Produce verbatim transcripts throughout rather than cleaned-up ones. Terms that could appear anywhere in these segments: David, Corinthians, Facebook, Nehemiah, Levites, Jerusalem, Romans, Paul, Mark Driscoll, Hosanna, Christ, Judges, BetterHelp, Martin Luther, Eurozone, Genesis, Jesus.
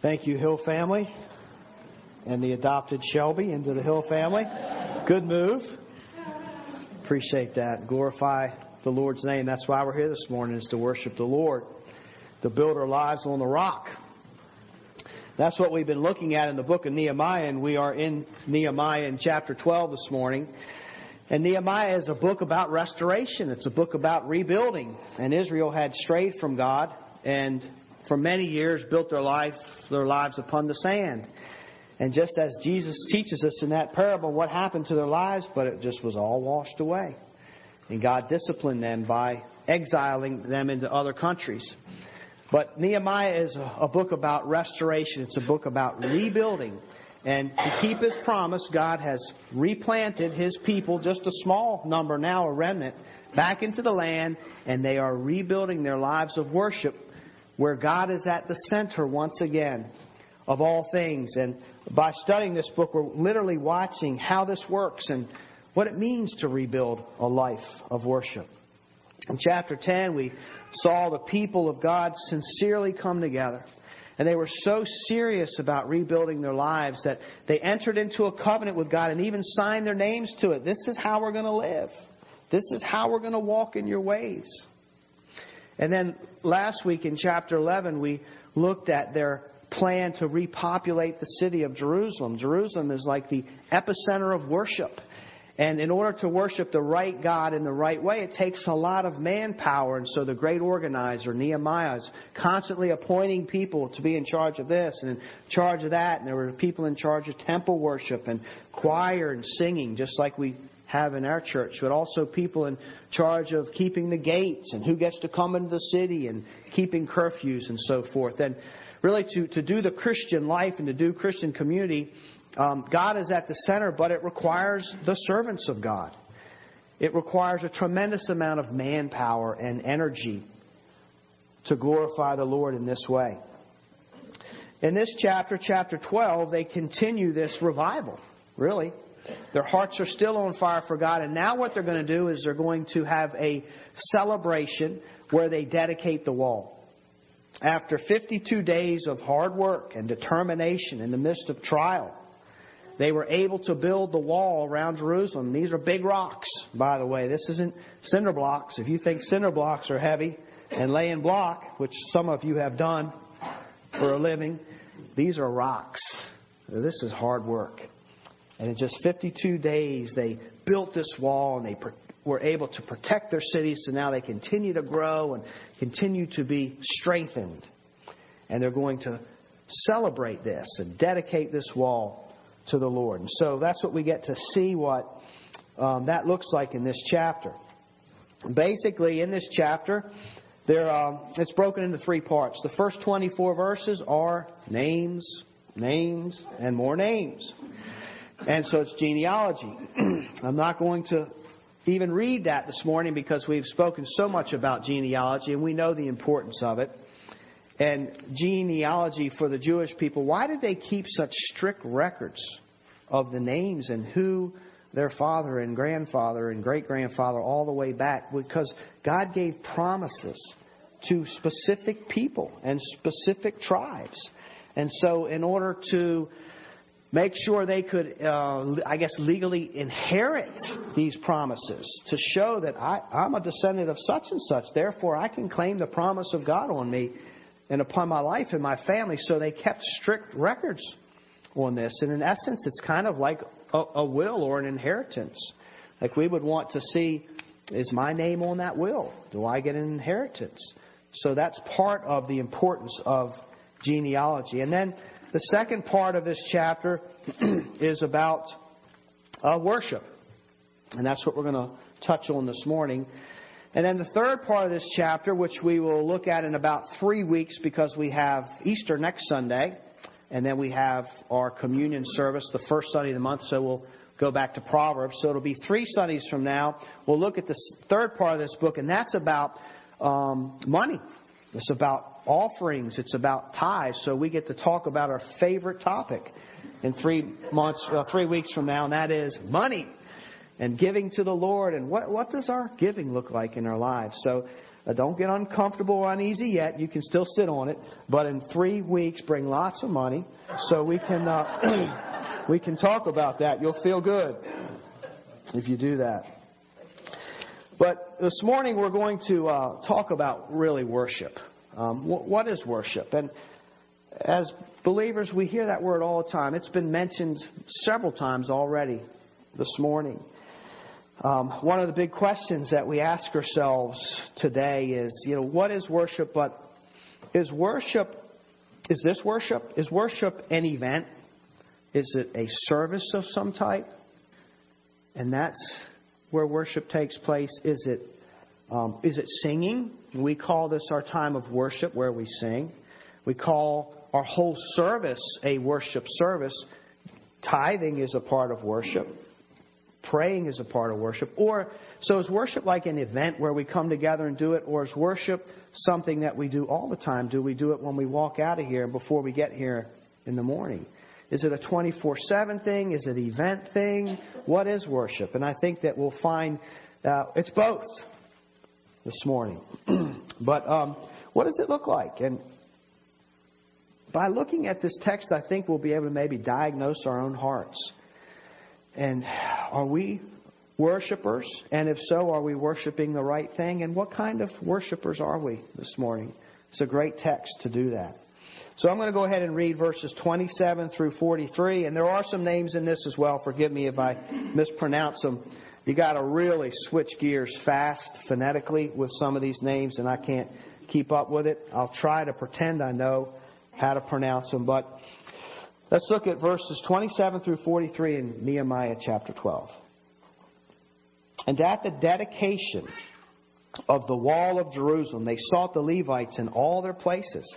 Thank you, Hill family, and the adopted Shelby into the Hill family. Good move. Appreciate that. Glorify the Lord's name. That's why we're here this morning, is to worship the Lord, to build our lives on the rock. That's what we've been looking at in the book of Nehemiah, and we are in Nehemiah in chapter twelve this morning. And Nehemiah is a book about restoration. It's a book about rebuilding. And Israel had strayed from God and for many years built their life, their lives upon the sand. And just as Jesus teaches us in that parable what happened to their lives, but it just was all washed away. And God disciplined them by exiling them into other countries. But Nehemiah is a book about restoration. It's a book about rebuilding. And to keep His promise, God has replanted His people, just a small number now, a remnant, back into the land. And they are rebuilding their lives of worship where God is at the center once again of all things. And by studying this book, we're literally watching how this works and what it means to rebuild a life of worship. In chapter ten, we saw the people of God sincerely come together. And they were so serious about rebuilding their lives that they entered into a covenant with God and even signed their names to it. This is how we're going to live. This is how we're going to walk in your ways. And then last week in chapter eleven, we looked at their plan to repopulate the city of Jerusalem. Jerusalem is like the epicenter of worship. And in order to worship the right God in the right way, it takes a lot of manpower. And so the great organizer, Nehemiah, is constantly appointing people to be in charge of this and in charge of that. And there were people in charge of temple worship and choir and singing, just like we have in our church. But also people in charge of keeping the gates and who gets to come into the city and keeping curfews and so forth. And really to, to do the Christian life and to do Christian community, Um, God is at the center, but it requires the servants of God. It requires a tremendous amount of manpower and energy to glorify the Lord in this way. In this chapter, chapter twelve, they continue this revival, really. Their hearts are still on fire for God. And now what they're going to do is they're going to have a celebration where they dedicate the wall. After fifty-two days of hard work and determination in the midst of trial, they were able to build the wall around Jerusalem. These are big rocks, by the way. This isn't cinder blocks. If you think cinder blocks are heavy and laying block, which some of you have done for a living, these are rocks. This is hard work. And in just fifty-two days, they built this wall and they were able to protect their city. So now they continue to grow and continue to be strengthened. And they're going to celebrate this and dedicate this wall to the Lord. And so that's what we get to see what um, that looks like in this chapter. Basically, in this chapter, there um, it's broken into three parts. The first twenty-four verses are names, names, and more names. And so it's genealogy. I'm not going to even read that this morning because we've spoken so much about genealogy and we know the importance of it. And genealogy for the Jewish people, why did they keep such strict records of the names and who their father and grandfather and great-grandfather all the way back? Because God gave promises to specific people and specific tribes. And so in order to make sure they could, uh, I guess, legally inherit these promises to show that I, I'm a descendant of such and such, therefore I can claim the promise of God on me and upon my life and my family. So they kept strict records on this. And in essence, it's kind of like a, a will or an inheritance. Like we would want to see, is my name on that will? Do I get an inheritance? So that's part of the importance of genealogy. And then the second part of this chapter is about uh, worship. And that's what we're going to touch on this morning. And then the third part of this chapter, which we will look at in about three weeks because we have Easter next Sunday, and then we have our communion service the first Sunday of the month, so we'll go back to Proverbs. So it'll be three Sundays from now. We'll look at the third part of this book, and that's about um, money. It's about offerings. It's about tithes. So we get to talk about our favorite topic in three months, uh, three weeks from now, and that is money. And giving to the Lord, and what what does our giving look like in our lives? So Don't get uncomfortable or uneasy yet. You can still sit on it. But in three weeks, bring lots of money so we can uh, we can talk about that. You'll feel good if you do that. But this morning we're going to uh, talk about really worship. Um, wh- what is worship? And as believers, we hear that word all the time. It's been mentioned several times already this morning. Um, one of the big questions that we ask ourselves today is, you know, what is worship? But is worship, is this worship? Is worship an event? Is it a service of some type? And that's where worship takes place. Is it, um, is it singing? We call this our time of worship where we sing. We call our whole service a worship service. Tithing is a part of worship. Praying is a part of worship. Or, so is worship like an event where we come together and do it? Or is worship something that we do all the time? Do we do it when we walk out of here before we get here in the morning? Is it a twenty-four seven thing? Is it an event thing? What is worship? And I think that we'll find uh, it's both this morning. But um, what does it look like? And by looking at this text, I think we'll be able to maybe diagnose our own hearts. And are we worshipers? And if so, are we worshiping the right thing? And what kind of worshipers are we this morning? It's a great text to do that. So I'm going to go ahead and read verses twenty-seven through forty-three. And there are some names in this as well. Forgive me if I mispronounce them. You got to really switch gears fast phonetically with some of these names, and I can't keep up with it. I'll try to pretend I know how to pronounce them, but let's look at verses twenty-seven through forty-three in Nehemiah chapter twelve. And at the dedication of the wall of Jerusalem, they sought the Levites in all their places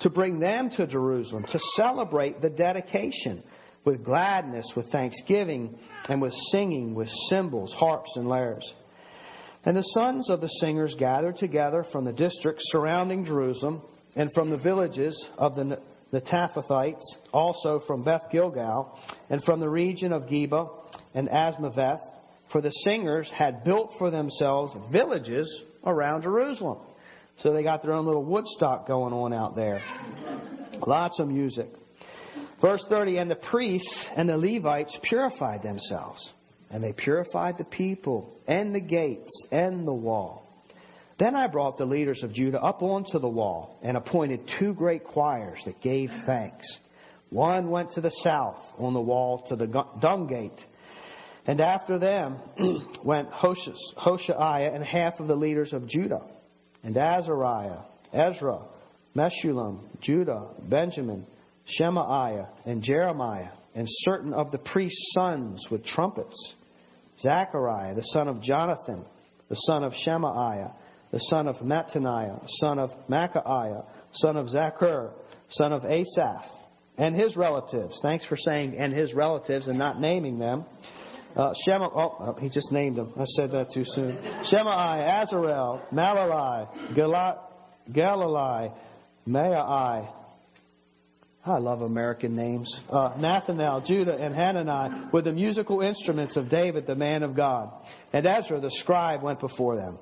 to bring them to Jerusalem to celebrate the dedication with gladness, with thanksgiving, and with singing, with cymbals, harps, and lyres. And the sons of the singers gathered together from the districts surrounding Jerusalem and from the villages of the The Taphathites, also from Beth Gilgal, and from the region of Geba and Asmaveth, for the singers had built for themselves villages around Jerusalem. So they got their own little Woodstock going on out there. Lots of music. Verse thirty, and the priests and the Levites purified themselves, and they purified the people and the gates and the wall. Then I brought the leaders of Judah up onto the wall and appointed two great choirs that gave thanks. One went to the south on the wall to the dung gate. And after them went Hoshaiah and half of the leaders of Judah. And Azariah, Ezra, Meshullam, Judah, Benjamin, Shemaiah, and Jeremiah, and certain of the priest's sons with trumpets. Zechariah, the son of Jonathan, the son of Shemaiah, the son of Mattaniah, son of Micaiah, son of Zachar, son of Asaph, and his relatives. Thanks for saying "and his relatives" and not naming them. Uh, Shema, oh, he just named them. I said that too soon. Shemaiah, Azarel, Malali, Galali, Maai. I love American names. Uh, Nathanael, Judah, and Hanani, with the musical instruments of David, the man of God. And Ezra, the scribe, went before them.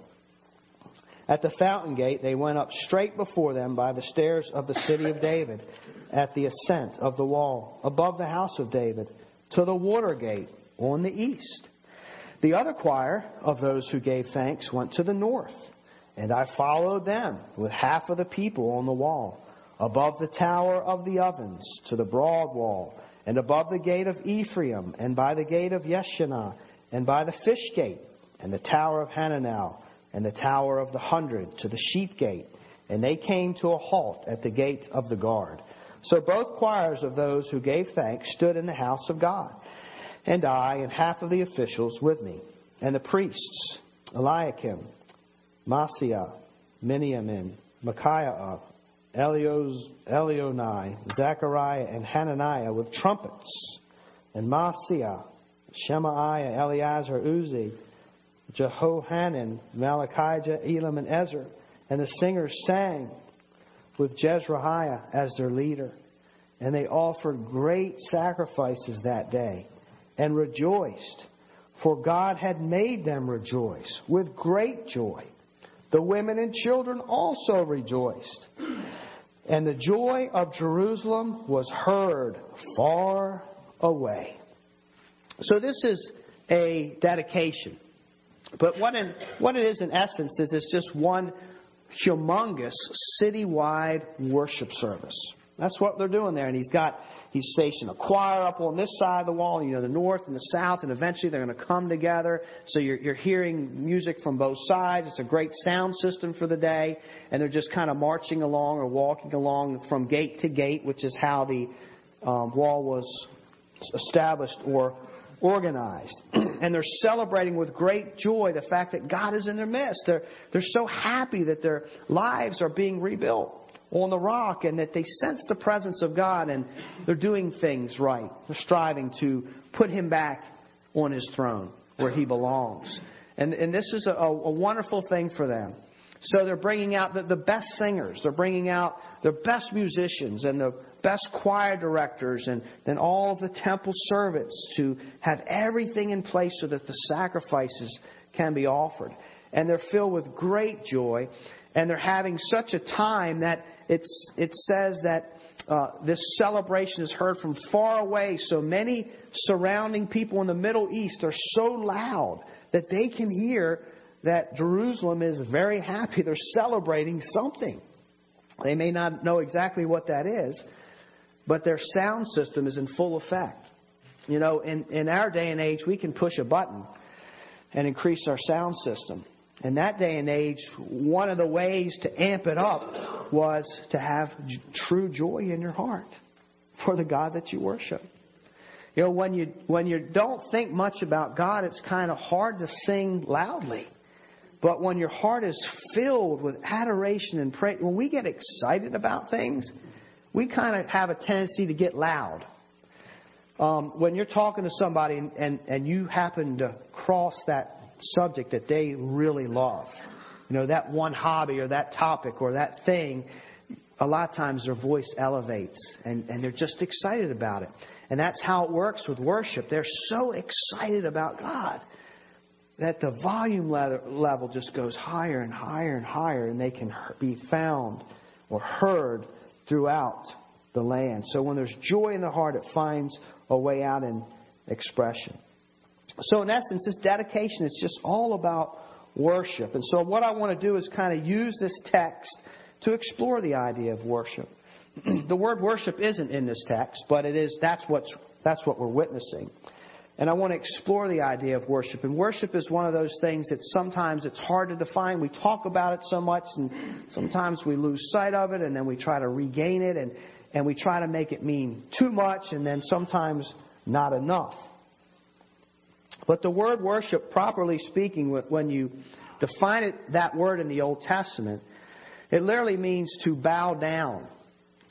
At the fountain gate, they went up straight before them by the stairs of the city of David, at the ascent of the wall, above the house of David, to the water gate on the east. The other choir of those who gave thanks went to the north, and I followed them with half of the people on the wall, above the tower of the ovens, to the broad wall, and above the gate of Ephraim, and by the gate of Yeshanah, and by the fish gate, and the tower of Hananel, and the tower of the hundred, to the sheep gate. And they came to a halt at the gate of the guard. So both choirs of those who gave thanks stood in the house of God, and I and half of the officials with me, and the priests, Eliakim, Masiah, Miniamin, Micaiah, Elionai, Zechariah, and Hananiah with trumpets, and Masiah, Shemaiah, Eleazar, Uzi, Jehohanan, Malachijah, Elam, and Ezra. And the singers sang with Jezreiah as their leader. And they offered great sacrifices that day and rejoiced, for God had made them rejoice with great joy. The women and children also rejoiced. And the joy of Jerusalem was heard far away. So this is a dedication. But what, in, what it is in essence is it's just one humongous citywide worship service. That's what they're doing there. And he's got, he's stationed a choir up on this side of the wall, you know, the north and the south, and eventually they're going to come together. So you're, you're hearing music from both sides. It's a great sound system for the day. And they're just kind of marching along or walking along from gate to gate, which is how the um, wall was established or organized. And they're celebrating with great joy the fact that God is in their midst. They're, they're so happy that their lives are being rebuilt on the rock, and that they sense the presence of God, and they're doing things right. They're striving to put him back on his throne where he belongs. And, and this is a, a wonderful thing for them. So they're bringing out the, the best singers. They're bringing out their best musicians and the best choir directors and then all of the temple servants to have everything in place so that the sacrifices can be offered. And they're filled with great joy. And they're having such a time that it's it says that uh, this celebration is heard from far away. So many surrounding people in the Middle East are so loud that they can hear that Jerusalem is very happy. They're celebrating something. They may not know exactly what that is, but their sound system is in full effect. You know, in, in our day and age, we can push a button and increase our sound system. In that day and age, one of the ways to amp it up was to have j- true joy in your heart for the God that you worship. You know, when you when you don't think much about God, it's kind of hard to sing loudly. But when your heart is filled with adoration and praise, when we get excited about things, we kind of have a tendency to get loud. Um, when you're talking to somebody and, and, and you happen to cross that subject that they really love, you know, that one hobby or that topic or that thing, a lot of times their voice elevates and, and they're just excited about it. And that's how it works with worship. They're so excited about God that the volume level just goes higher and higher and higher, and they can be found or heard throughout the land. So when there's joy in the heart, it finds a way out in expression. So in essence, this dedication is just all about worship. And so what I want to do is kind of use this text to explore the idea of worship. The word worship isn't in this text, but it is that's what's that's what we're witnessing. And I want to explore the idea of worship. And worship is one of those things that sometimes it's hard to define. We talk about it so much, and sometimes we lose sight of it, and then we try to regain it, and, and we try to make it mean too much, and then sometimes not enough. But the word worship, properly speaking, when you define it, that word in the Old Testament, it literally means to bow down.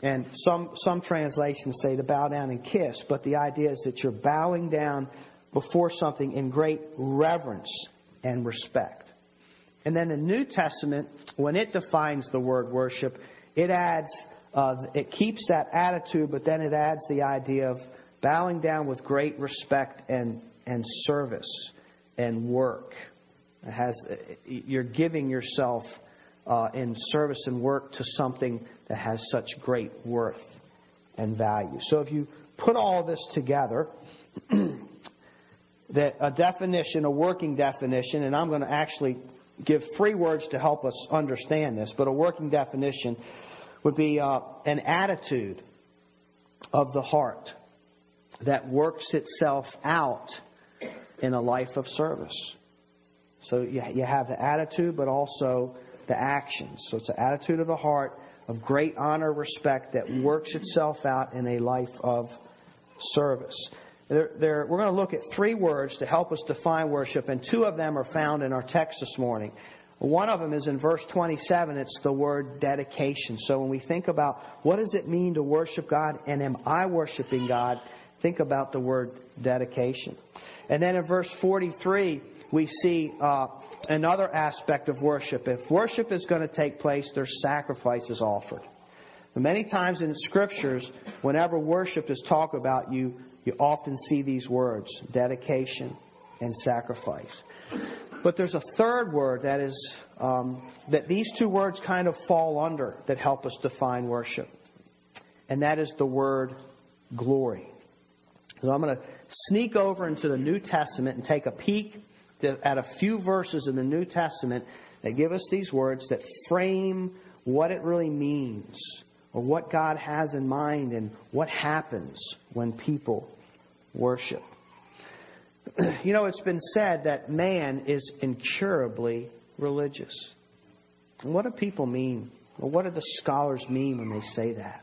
And some, some translations say to bow down and kiss. But the idea is that you're bowing down before something in great reverence and respect. And then the New Testament, when it defines the word worship, it adds, uh, it keeps that attitude, but then it adds the idea of bowing down with great respect and and service and work. It has, you're giving yourself uh, in service and work to something that has such great worth and value. So if you put all this together, that a definition, a working definition, and I'm going to actually give three words to help us understand this, but a working definition would be uh, an attitude of the heart that works itself out in a life of service. So you have the attitude, but also the actions. So it's an attitude of the heart of great honor, respect that works itself out in a life of service. There, there, we're going to look at three words to help us define worship, and two of them are found in our text this morning. One of them is in verse twenty-seven. It's the word dedication. So when we think about what does it mean to worship God, and am I worshiping God, think about the word dedication. And then in verse forty-three, we see uh, another aspect of worship. If worship is going to take place, there's sacrifices offered. And many times in the Scriptures, whenever worship is talked about, you, you often see these words, dedication and sacrifice. But there's a third word that is um, that these two words kind of fall under that help us define worship. And that is the word glory. So I'm going to sneak over into the New Testament and take a peek at a few verses in the New Testament that give us these words that frame what it really means or what God has in mind and what happens when people worship. You know, it's been said that man is incurably religious. What do people mean? Or what do the scholars mean when they say that?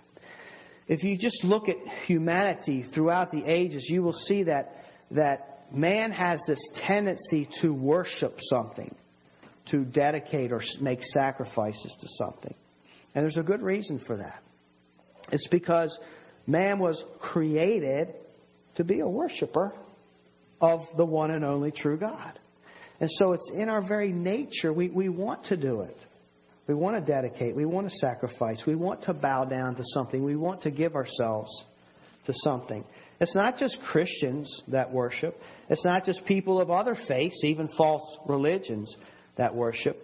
If you just look at humanity throughout the ages, you will see that that man has this tendency to worship something, to dedicate or make sacrifices to something. And there's a good reason for that. It's because man was created to be a worshiper of the one and only true God. And so it's in our very nature. We, we want to do it. We want to dedicate. We want to sacrifice. We want to bow down to something. We want to give ourselves to something. It's not just Christians that worship. It's not just people of other faiths, even false religions, that worship.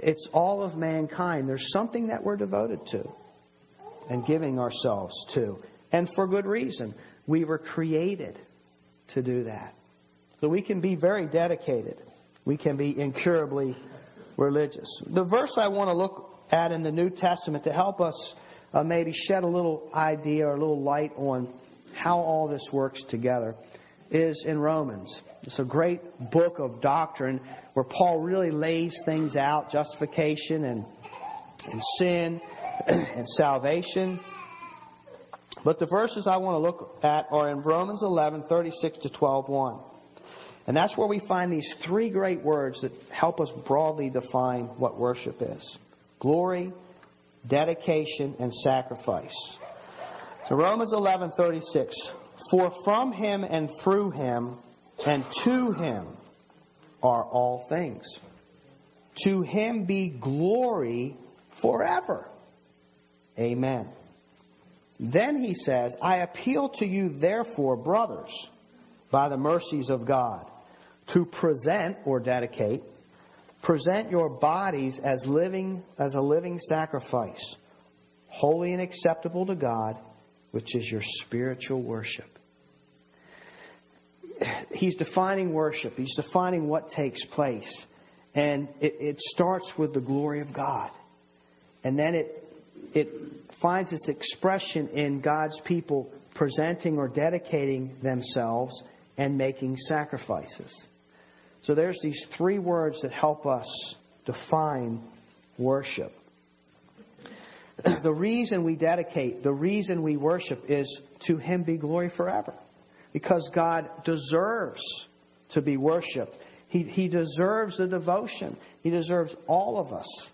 It's all of mankind. There's something that we're devoted to and giving ourselves to. And for good reason. We were created to do that. So we can be very dedicated. We can be incurably religious. The verse I want to look at in the New Testament to help us uh, maybe shed a little idea or a little light on how all this works together is in Romans. It's a great book of doctrine where Paul really lays things out, justification and, and sin and salvation. But the verses I want to look at are in Romans eleven, thirty-six to twelve, one. And that's where we find these three great words that help us broadly define what worship is. Glory, dedication, and sacrifice. So Romans eleven, thirty-six. For from him and through him and to him are all things. To him be glory forever. Amen. Then he says, I appeal to you therefore, brothers, by the mercies of God, to present or dedicate, present your bodies as living as a living sacrifice, holy and acceptable to God, which is your spiritual worship. He's defining worship. He's defining what takes place. And it, it starts with the glory of God. And then it it finds its expression in God's people presenting or dedicating themselves and making sacrifices. So there's these three words that help us define worship. The reason we dedicate, the reason we worship is to him be glory forever. Because God deserves to be worshipped. He, he deserves the devotion. He deserves all of us,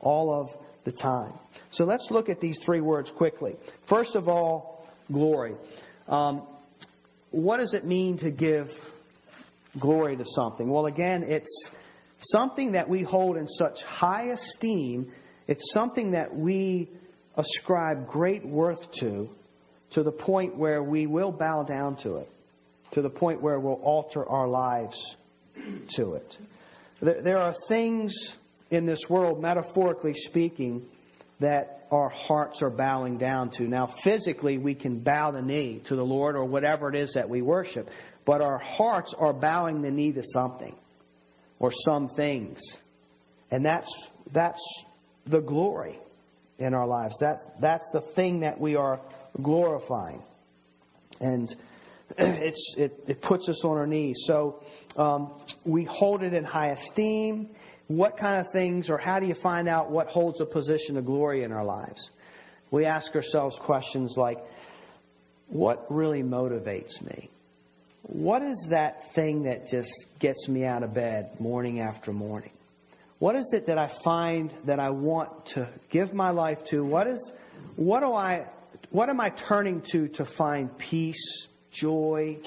all of the time. So let's look at these three words quickly. First of all, glory. Um, what does it mean to give glory to something? Well, again, it's something that we hold in such high esteem. It's something that we ascribe great worth to, to the point where we will bow down to it, to the point where we'll alter our lives to it. There are things in this world, metaphorically speaking, that our hearts are bowing down to. Now, physically, we can bow the knee to the Lord or whatever it is that we worship, but our hearts are bowing the knee to something or some things. And that's that's the glory in our lives. That's, that's the thing that we are glorifying. And it's it, it puts us on our knees. So um, we hold it in high esteem. What kind of things, or how do you find out what holds a position of glory in our lives? We ask ourselves questions like, what really motivates me? What is that thing that just gets me out of bed morning after morning? What is it that I find that I want to give my life to? What is, what do I... What am I turning to to find peace, joy,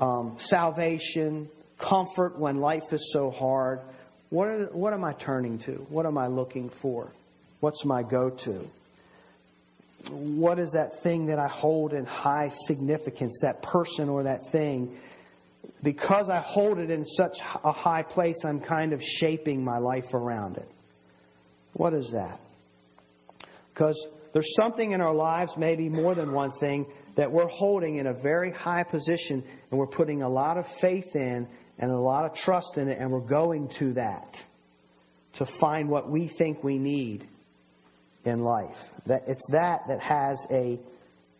um, salvation, comfort when life is so hard? What are, what am I turning to? What am I looking for? What's my go-to? What is that thing that I hold in high significance, that person or that thing because I hold it in such a high place, I'm kind of shaping my life around it. What is that? Because there's something in our lives, maybe more than one thing, that we're holding in a very high position, and we're putting a lot of faith in and a lot of trust in it, and we're going to that to find what we think we need in life. That it's that that has a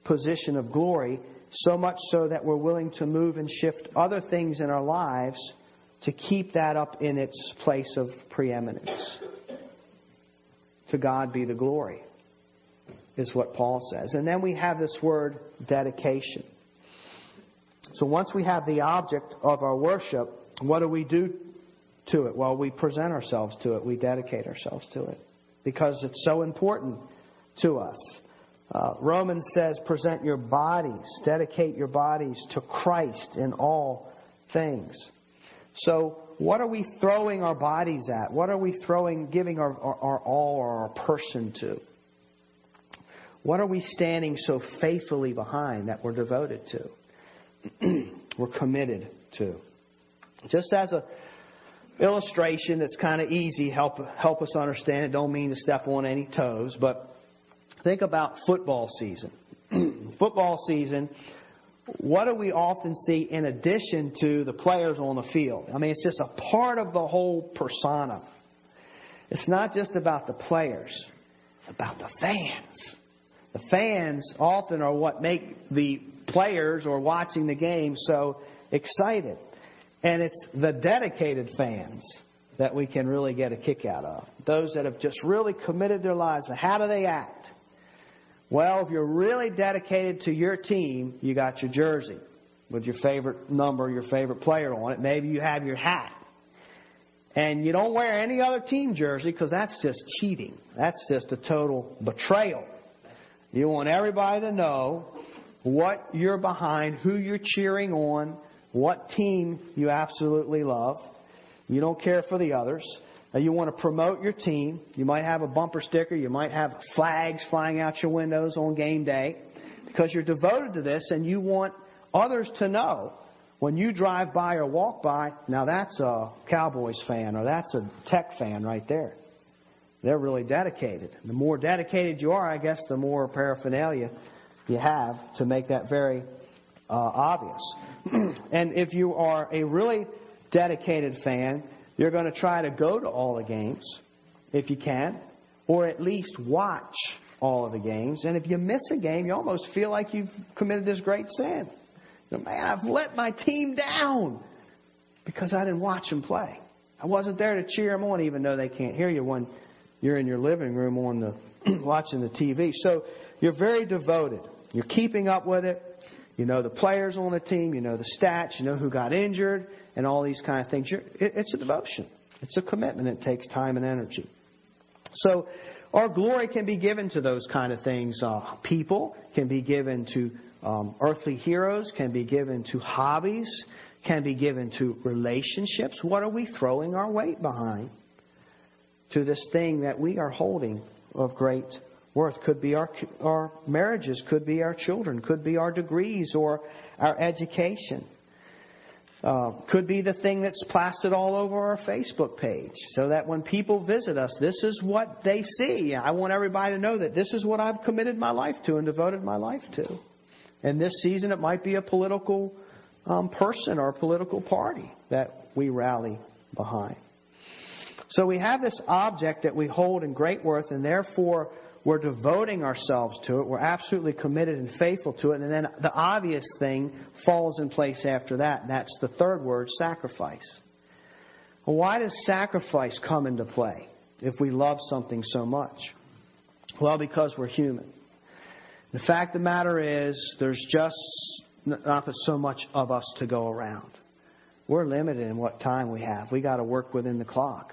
position of glory, so much so that we're willing to move and shift other things in our lives to keep that up in its place of preeminence. To God be the glory, is what Paul says. And then we have this word dedication. So once we have the object of our worship, what do we do to it? Well, we present ourselves to it. We dedicate ourselves to it because it's so important to us. Uh, Romans says, present your bodies, dedicate your bodies to Christ in all things. So what are we throwing our bodies at? What are we throwing, giving our, our, our all or our person to? What are we standing so faithfully behind that we're devoted to? We're committed to. Just as a illustration, it's kind of easy. Help help us understand. It don't mean to step on any toes, but think about football season. Football season. What do we often see in addition to the players on the field? I mean, it's just a part of the whole persona. It's not just about the players. It's about the fans. The fans often are what make the players or watching the game so excited. And it's the dedicated fans that we can really get a kick out of. Those that have just really committed their lives. How do they act? Well, if you're really dedicated to your team, you got your jersey with your favorite number, your favorite player on it. Maybe you have your hat. And you don't wear any other team jersey because that's just cheating. That's just a total betrayal. You want everybody to know what you're behind, who you're cheering on, what team you absolutely love. You don't care for the others. You want to promote your team. You might have a bumper sticker. You might have flags flying out your windows on game day because you're devoted to this and you want others to know when you drive by or walk by, now that's a Cowboys fan or that's a Tech fan right there. They're really dedicated. The more dedicated you are, I guess, the more paraphernalia you have to make that very uh, obvious. And if you are a really dedicated fan, you're going to try to go to all the games if you can, or at least watch all of the games. And if you miss a game, you almost feel like you've committed this great sin. You know, man, I've let my team down because I didn't watch them play. I wasn't there to cheer them on, even though they can't hear you when you're in your living room on the watching the T V. So you're very devoted. You're keeping up with it. You know the players on the team. You know the stats. You know who got injured and all these kind of things. You're, it, it's a devotion. It's a commitment. It takes time and energy. So our glory can be given to those kind of things. Uh, people can be given to um, earthly heroes. Can be given to hobbies. Can be given to relationships. What are we throwing our weight behind? To this thing that we are holding of great worth. Could be our our marriages, could be our children, could be our degrees or our education. Uh, could be the thing that's plastered all over our Facebook page so that when people visit us, this is what they see. I want everybody to know that this is what I've committed my life to and devoted my life to. And this season it might be a political um, person or a political party that we rally behind. So we have this object that we hold in great worth, and therefore we're devoting ourselves to it. We're absolutely committed and faithful to it. And then the obvious thing falls in place after that, and that's the third word, sacrifice. Well, why does sacrifice come into play if we love something so much? Well, because we're human. The fact of the matter is there's just not so much of us to go around. We're limited in what time we have. We got to work within the clock.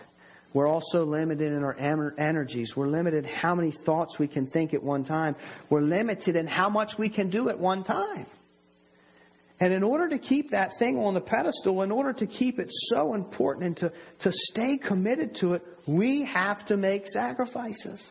We're also limited in our energies. We're limited in how many thoughts we can think at one time. We're limited in how much we can do at one time. And in order to keep that thing on the pedestal, in order to keep it so important and to, to stay committed to it, we have to make sacrifices.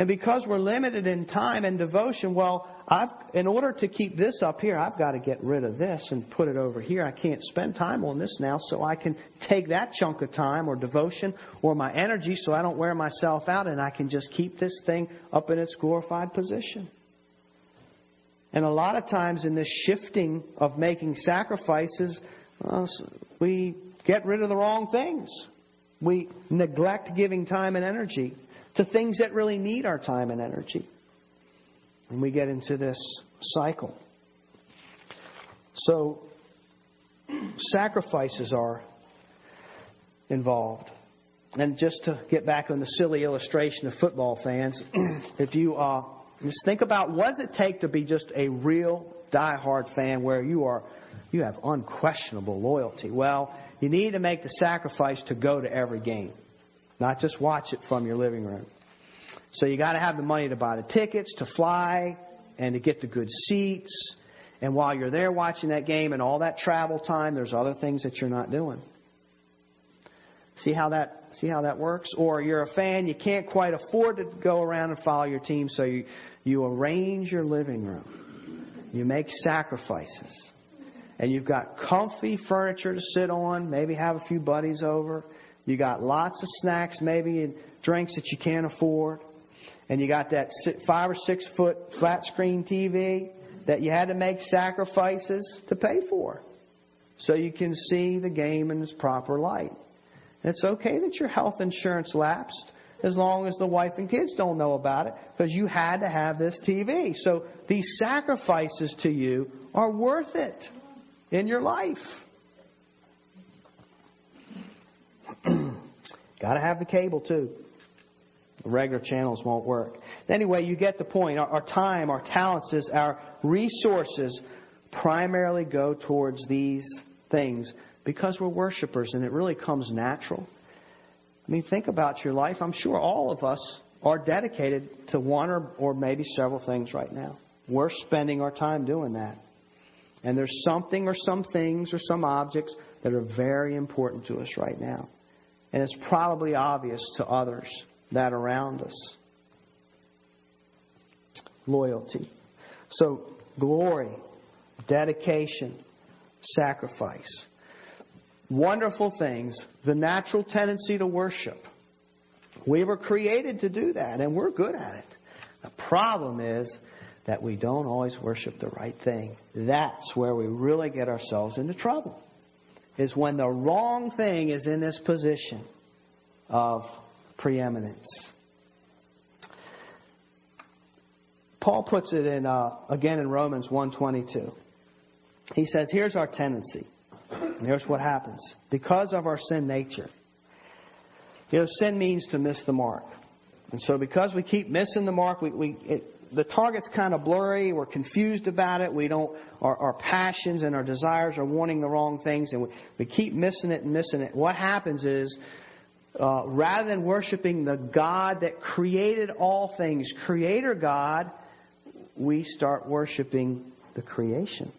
And because we're limited in time and devotion, well, I've, in order to keep this up here, I've got to get rid of this and put it over here. I can't spend time on this now, so I can take that chunk of time or devotion or my energy so I don't wear myself out, and I can just keep this thing up in its glorified position. And a lot of times in this shifting of making sacrifices, uh, we get rid of the wrong things. We neglect giving time and energy to things that really need our time and energy. And we get into this cycle. So, sacrifices are involved. And just to get back on the silly illustration of football fans, if you uh, just think about what does it take to be just a real diehard fan where you are, you have unquestionable loyalty. Well, you need to make the sacrifice to go to every game, not just watch it from your living room. So you got to have the money to buy the tickets, to fly, and to get the good seats. And while you're there watching that game and all that travel time, there's other things that you're not doing. See how that see how that works? Or you're a fan, you can't quite afford to go around and follow your team, so you, you arrange your living room. You make sacrifices. And you've got comfy furniture to sit on, maybe have a few buddies over. You got lots of snacks, maybe, and drinks that you can't afford. And you got that five or six foot flat screen T V that you had to make sacrifices to pay for so you can see the game in its proper light. And it's okay that your health insurance lapsed as long as the wife and kids don't know about it, because you had to have this T V. So these sacrifices to you are worth it in your life. Got to have the cable, too. The regular channels won't work. Anyway, you get the point. Our, our time, our talents, our resources primarily go towards these things because we're worshipers, and it really comes natural. I mean, think about your life. I'm sure all of us are dedicated to one or, or maybe several things right now. We're spending our time doing that. And there's something or some things or some objects that are very important to us right now. And it's probably obvious to others that around us. Loyalty. So, glory, dedication, sacrifice. Wonderful things. The natural tendency to worship. We were created to do that, and we're good at it. The problem is that we don't always worship the right thing. That's where we really get ourselves into trouble. Is when the wrong thing is in this position of preeminence. Paul puts it in uh, again in Romans one twenty-two. He says, here's our tendency. And here's what happens. Because of our sin nature. You know, sin means to miss the mark. And so because we keep missing the mark, we, we it, the target's kind of blurry. We're confused about it. We don't. Our, our passions and our desires are wanting the wrong things, and we, we keep missing it and missing it. What happens is, uh, rather than worshiping the God that created all things, Creator God, we start worshiping the creation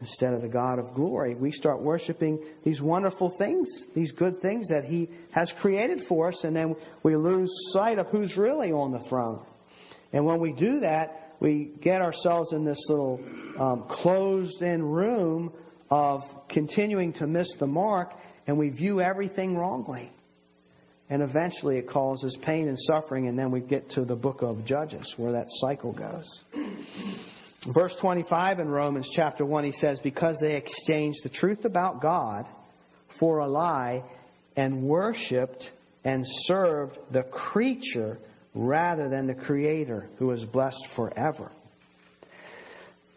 instead of the God of glory. We start worshiping these wonderful things, these good things that He has created for us, and then we lose sight of who's really on the throne. And when we do that, we get ourselves in this little um, closed-in room of continuing to miss the mark, and we view everything wrongly. And eventually it causes pain and suffering, and then we get to the book of Judges, where that cycle goes. Verse twenty-five in Romans chapter one, he says, because they exchanged the truth about God for a lie and worshipped and served the creature rather than the Creator, who is blessed forever.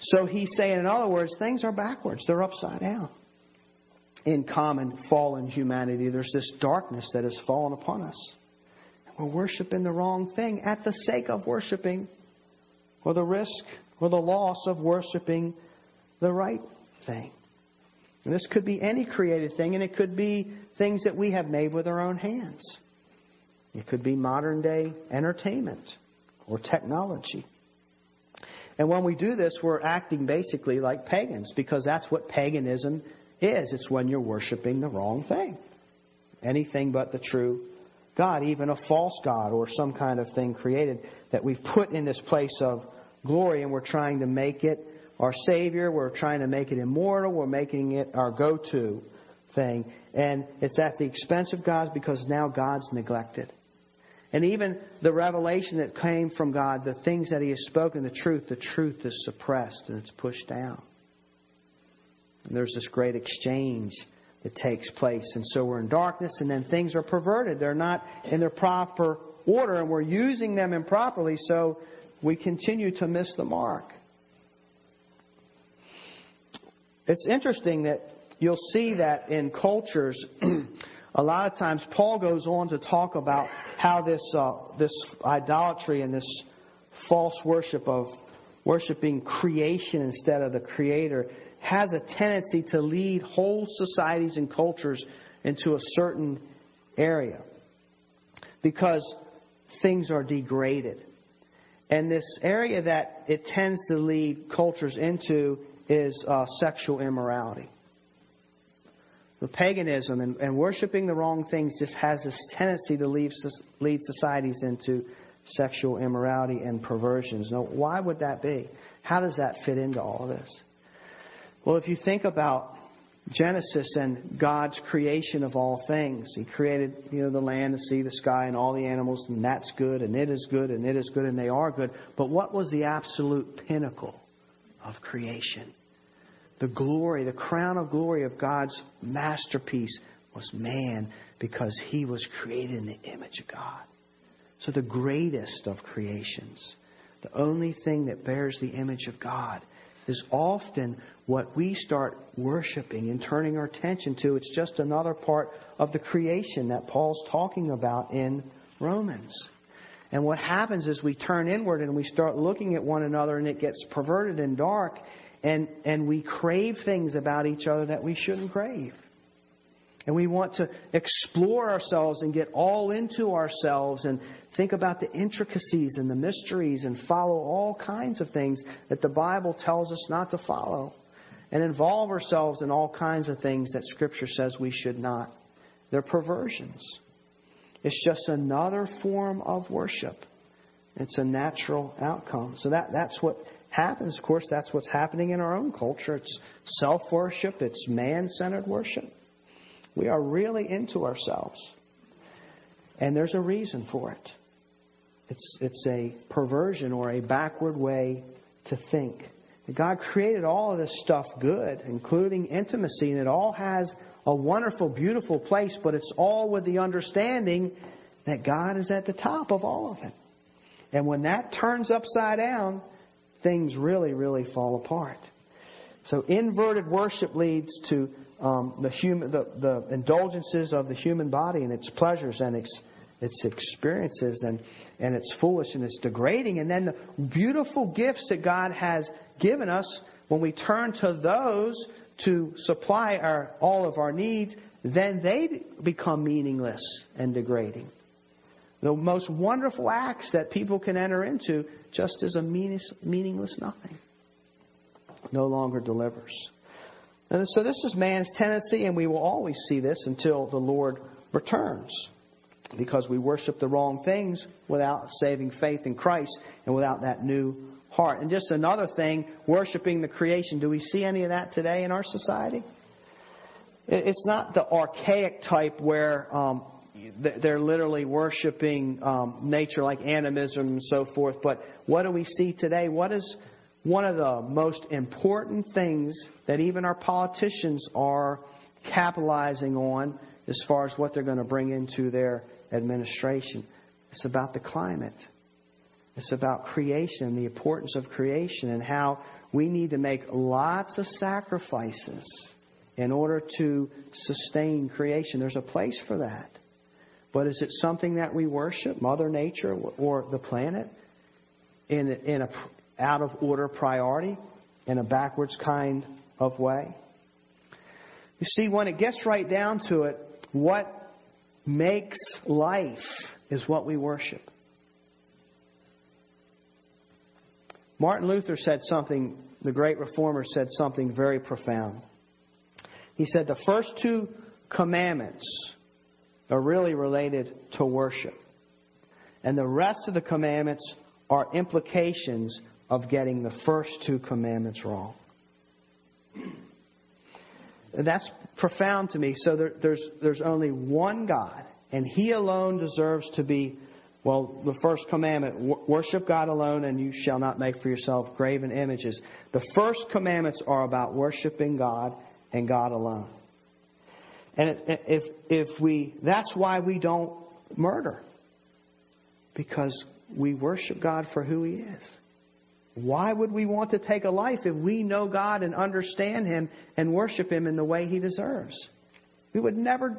So he's saying, in other words, things are backwards. They're upside down. In common fallen humanity, there's this darkness that has fallen upon us. We're worshiping the wrong thing at the sake of worshiping, or the risk or the loss of worshiping the right thing. And this could be any created thing, and it could be things that we have made with our own hands. It could be modern day entertainment or technology. And when we do this, we're acting basically like pagans, because that's what paganism is. It's when you're worshiping the wrong thing. Anything but the true God, even a false god or some kind of thing created that we've put in this place of glory, and we're trying to make it our Savior. We're trying to make it immortal. We're making it our go-to thing. And it's at the expense of God, because now God's neglected. And even the revelation that came from God, the things that He has spoken, the truth, the truth is suppressed and it's pushed down. And there's this great exchange that takes place. And so we're in darkness, and then things are perverted. They're not in their proper order, and we're using them improperly, so we continue to miss the mark. It's interesting that you'll see that in cultures, a lot of times Paul goes on to talk about how this uh, this idolatry and this false worship of worshiping creation instead of the Creator has a tendency to lead whole societies and cultures into a certain area, because things are degraded. And this area that it tends to lead cultures into is uh, sexual immorality. The paganism and, and worshiping the wrong things just has this tendency to lead, lead societies into sexual immorality and perversions. Now, why would that be? How does that fit into all of this? Well, if you think about Genesis and God's creation of all things, He created, you know, the land, the sea, the sky, and all the animals, and that's good, and it is good, and it is good, and they are good. But what was the absolute pinnacle of creation? The glory, the crown of glory of God's masterpiece was man, because he was created in the image of God. So the greatest of creations, the only thing that bears the image of God, is often what we start worshiping and turning our attention to. It's just another part of the creation that Paul's talking about in Romans. And what happens is we turn inward and we start looking at one another, and it gets perverted and dark, and, and we crave things about each other that we shouldn't crave. And we want to explore ourselves and get all into ourselves and think about the intricacies and the mysteries and follow all kinds of things that the Bible tells us not to follow, and involve ourselves in all kinds of things that Scripture says we should not. They're perversions. It's just another form of worship. It's a natural outcome. So that, that's what happens. Of course, that's what's happening in our own culture. It's self-worship. It's man-centered worship. We are really into ourselves. And there's a reason for it. It's, it's a perversion or a backward way to think. God created all of this stuff good, including intimacy, and it all has a wonderful, beautiful place, but it's all with the understanding that God is at the top of all of it. And when that turns upside down, things really, really fall apart. So inverted worship leads to um, the human, the, the indulgences of the human body and its pleasures and its its experiences, and, and it's foolish and it's degrading. And then the beautiful gifts that God has given us, when we turn to those to supply our, all of our needs, then they become meaningless and degrading. The most wonderful acts that people can enter into just as a meaningless, meaningless nothing. No longer delivers. And so this is man's tendency, and we will always see this until the Lord returns, because we worship the wrong things without saving faith in Christ and without that new heart. And just another thing, worshiping the creation. Do we see any of that today in our society? It's not the archaic type where um, they're literally worshiping um, nature like animism and so forth. But what do we see today? What is one of the most important things that even our politicians are capitalizing on as far as what they're going to bring into their administration? It's about the climate. It's about creation, the importance of creation, and how we need to make lots of sacrifices in order to sustain creation. There's a place for that. But is it something that we worship, Mother Nature or the planet, in in a out of order priority, in a backwards kind of way? You see, when it gets right down to it, what makes life is what we worship. Martin Luther said something, the great reformer said something very profound. He said the first two commandments are really related to worship. And the rest of the commandments are implications of getting the first two commandments wrong. And that's profound to me. So there, there's there's only one God, and He alone deserves to be, well, the first commandment, worship God alone, and you shall not make for yourself graven images. The first commandments are about worshiping God and God alone. And if if we, that's why we don't murder, because we worship God for who He is. Why would we want to take a life if we know God and understand Him and worship Him in the way He deserves? We would never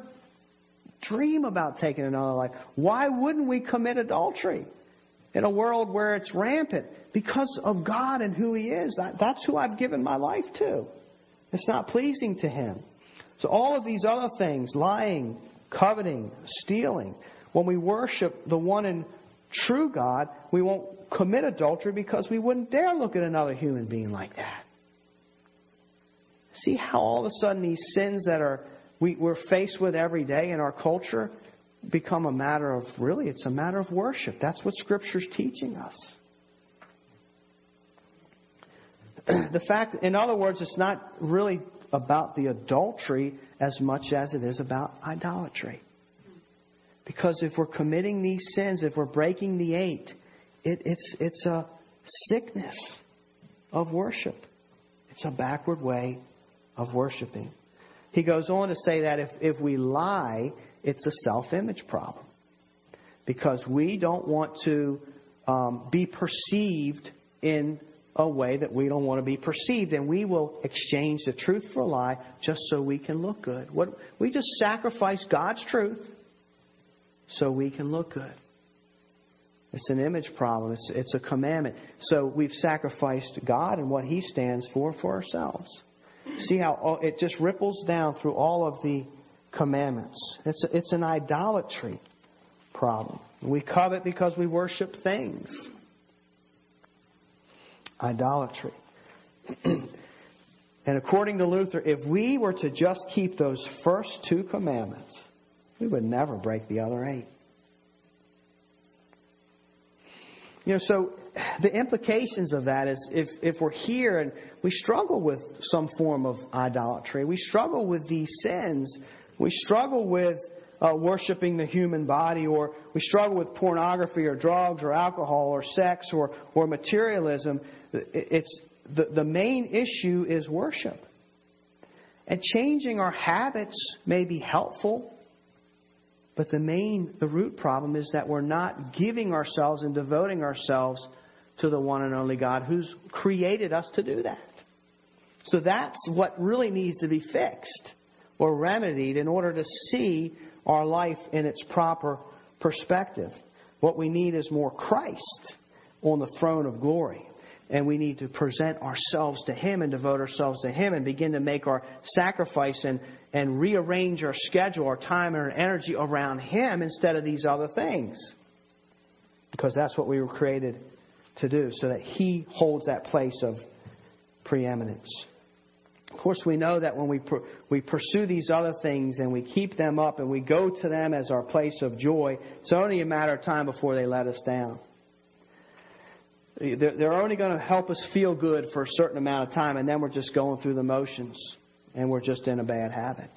dream about taking another life. Why wouldn't we commit adultery in a world where it's rampant? Because of God and who He is. That, that's who I've given my life to. It's not pleasing to Him. So all of these other things, lying, coveting, stealing, when we worship the one and true God, we won't commit adultery because we wouldn't dare look at another human being like that. See how all of a sudden these sins that are we, we're faced with every day in our culture become a matter of, really, it's a matter of worship. That's what Scripture's teaching us. The fact, in other words, it's not really about the adultery as much as it is about idolatry. Because if we're committing these sins, if we're breaking the eight, it, it's it's a sickness of worship. It's a backward way of worshiping. He goes on to say that if, if we lie, it's a self-image problem. Because we don't want to um, be perceived in a way that we don't want to be perceived. And we will exchange the truth for a lie just so we can look good. What, we just sacrifice God's truth so we can look good. It's an image problem. It's, it's a commandment. So we've sacrificed God and what He stands for for ourselves. See how it just ripples down through all of the commandments. It's a, it's an idolatry problem. We covet because we worship things. Idolatry. And according to Luther, if we were to just keep those first two commandments, we would never break the other eight. You know, so the implications of that is if, if we're here and we struggle with some form of idolatry, we struggle with these sins, we struggle with uh, worshiping the human body, or we struggle with pornography or drugs or alcohol or sex or, or materialism, it's the, the main issue is worship. And changing our habits may be helpful. But the main, the root problem is that we're not giving ourselves and devoting ourselves to the one and only God who's created us to do that. So that's what really needs to be fixed or remedied in order to see our life in its proper perspective. What we need is more Christ on the throne of glory. And we need to present ourselves to Him and devote ourselves to Him and begin to make our sacrifice and, and rearrange our schedule, our time, and our energy around Him instead of these other things. Because that's what we were created to do, so that He holds that place of preeminence. Of course, we know that when we pr- we pursue these other things and we keep them up and we go to them as our place of joy, it's only a matter of time before they let us down. They're only going to help us feel good for a certain amount of time, and then we're just going through the motions, and we're just in a bad habit.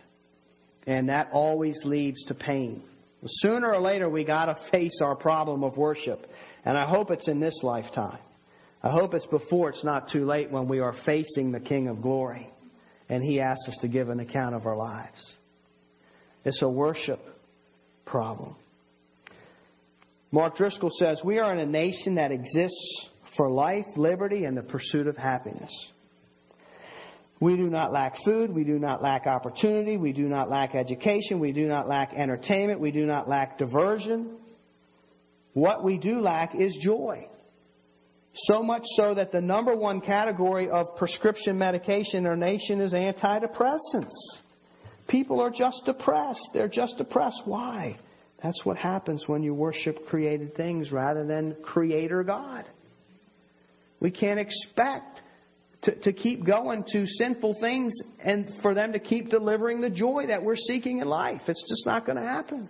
And that always leads to pain. Sooner or later, we got to face our problem of worship. And I hope it's in this lifetime. I hope it's before it's not too late when we are facing the King of Glory, and He asks us to give an account of our lives. It's a worship problem. Mark Driscoll says, we are in a nation that exists for life, liberty, and the pursuit of happiness. We do not lack food. We do not lack opportunity. We do not lack education. We do not lack entertainment. We do not lack diversion. What we do lack is joy. So much so that the number one category of prescription medication in our nation is antidepressants. People are just depressed. They're just depressed. Why? That's what happens when you worship created things rather than Creator God. We can't expect to, to keep going to sinful things and for them to keep delivering the joy that we're seeking in life. It's just not going to happen.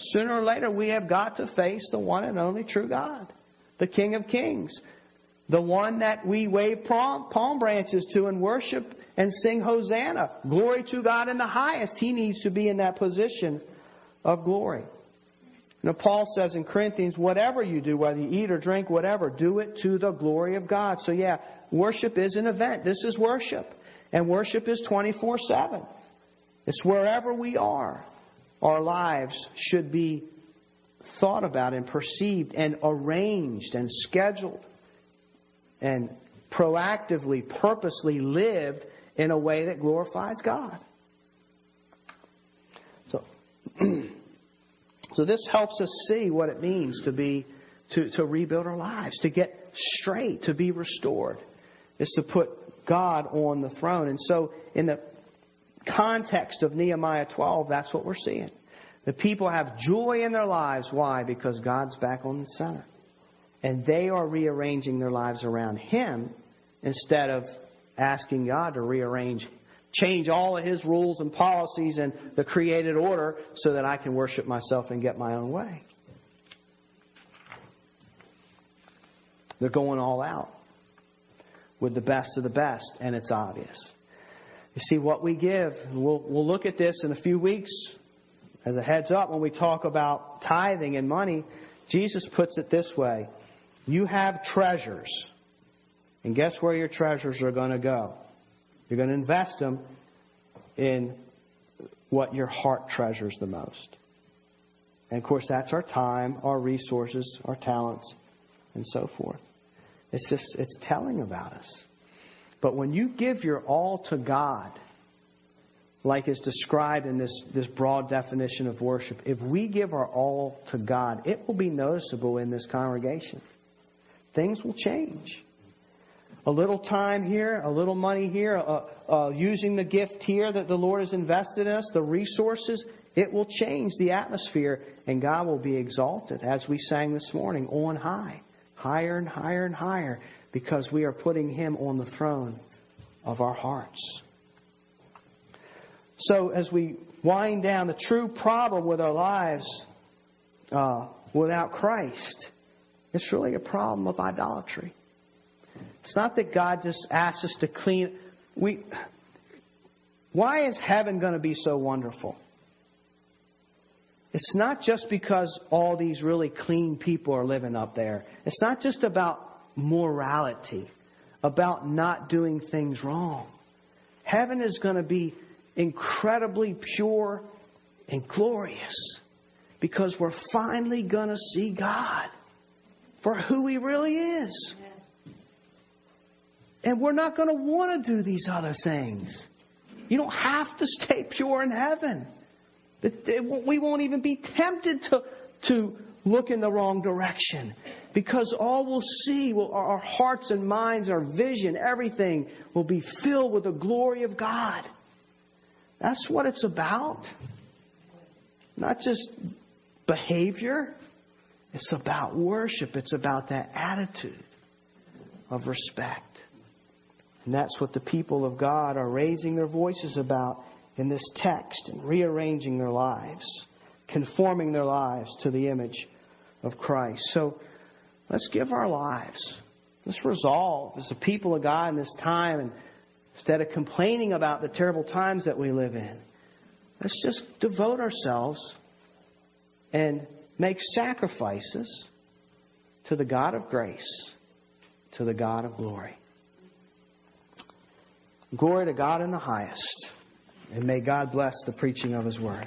Sooner or later, we have got to face the one and only true God, the King of Kings, the one that we wave palm, palm branches to and worship and sing Hosanna. Glory to God in the highest. He needs to be in that position of glory. You know, Paul says in Corinthians, whatever you do, whether you eat or drink, whatever, do it to the glory of God. So yeah, worship is an event. This is worship. And worship is twenty-four seven. It's wherever we are. Our lives should be thought about and perceived and arranged and scheduled and proactively, purposely lived in a way that glorifies God. So, so this helps us see what it means to be to, to rebuild our lives, to get straight, to be restored. It's to put God on the throne. And so in the context of Nehemiah twelve, that's what we're seeing. The people have joy in their lives. Why? Because God's back on the center. And they are rearranging their lives around Him instead of asking God to rearrange, change all of His rules and policies and the created order so that I can worship myself and get my own way. They're going all out with the best of the best, and it's obvious. You see, what we give, we'll, we'll look at this in a few weeks as a heads up when we talk about tithing and money. Jesus puts it this way. You have treasures. And guess where your treasures are going to go? You're going to invest them in what your heart treasures the most. And, of course, that's our time, our resources, our talents, and so forth. It's just, it's telling about us. But when you give your all to God, like is described in this, this broad definition of worship, if we give our all to God, it will be noticeable in this congregation. Things will change. A little time here, a little money here, uh, uh, using the gift here that the Lord has invested in us, the resources, it will change the atmosphere, and God will be exalted, as we sang this morning, on high, higher and higher and higher, because we are putting Him on the throne of our hearts. So as we wind down, the true problem with our lives uh, without Christ, it's really a problem of idolatry. It's not that God just asks us to clean. We, why is heaven going to be so wonderful? It's not just because all these really clean people are living up there. It's not just about morality, about not doing things wrong. Heaven is going to be incredibly pure and glorious because we're finally going to see God for who He really is. And we're not going to want to do these other things. You don't have to stay pure in heaven. We won't even be tempted to, to look in the wrong direction, because all we'll see, will, our hearts and minds, our vision, everything will be filled with the glory of God. That's what it's about. Not just behavior. It's about worship. It's about that attitude of respect. And that's what the people of God are raising their voices about in this text and rearranging their lives, conforming their lives to the image of Christ. So let's give our lives. Let's resolve as a people of God in this time, and instead of complaining about the terrible times that we live in, let's just devote ourselves and make sacrifices to the God of grace, to the God of glory. Glory to God in the highest. And may God bless the preaching of His Word.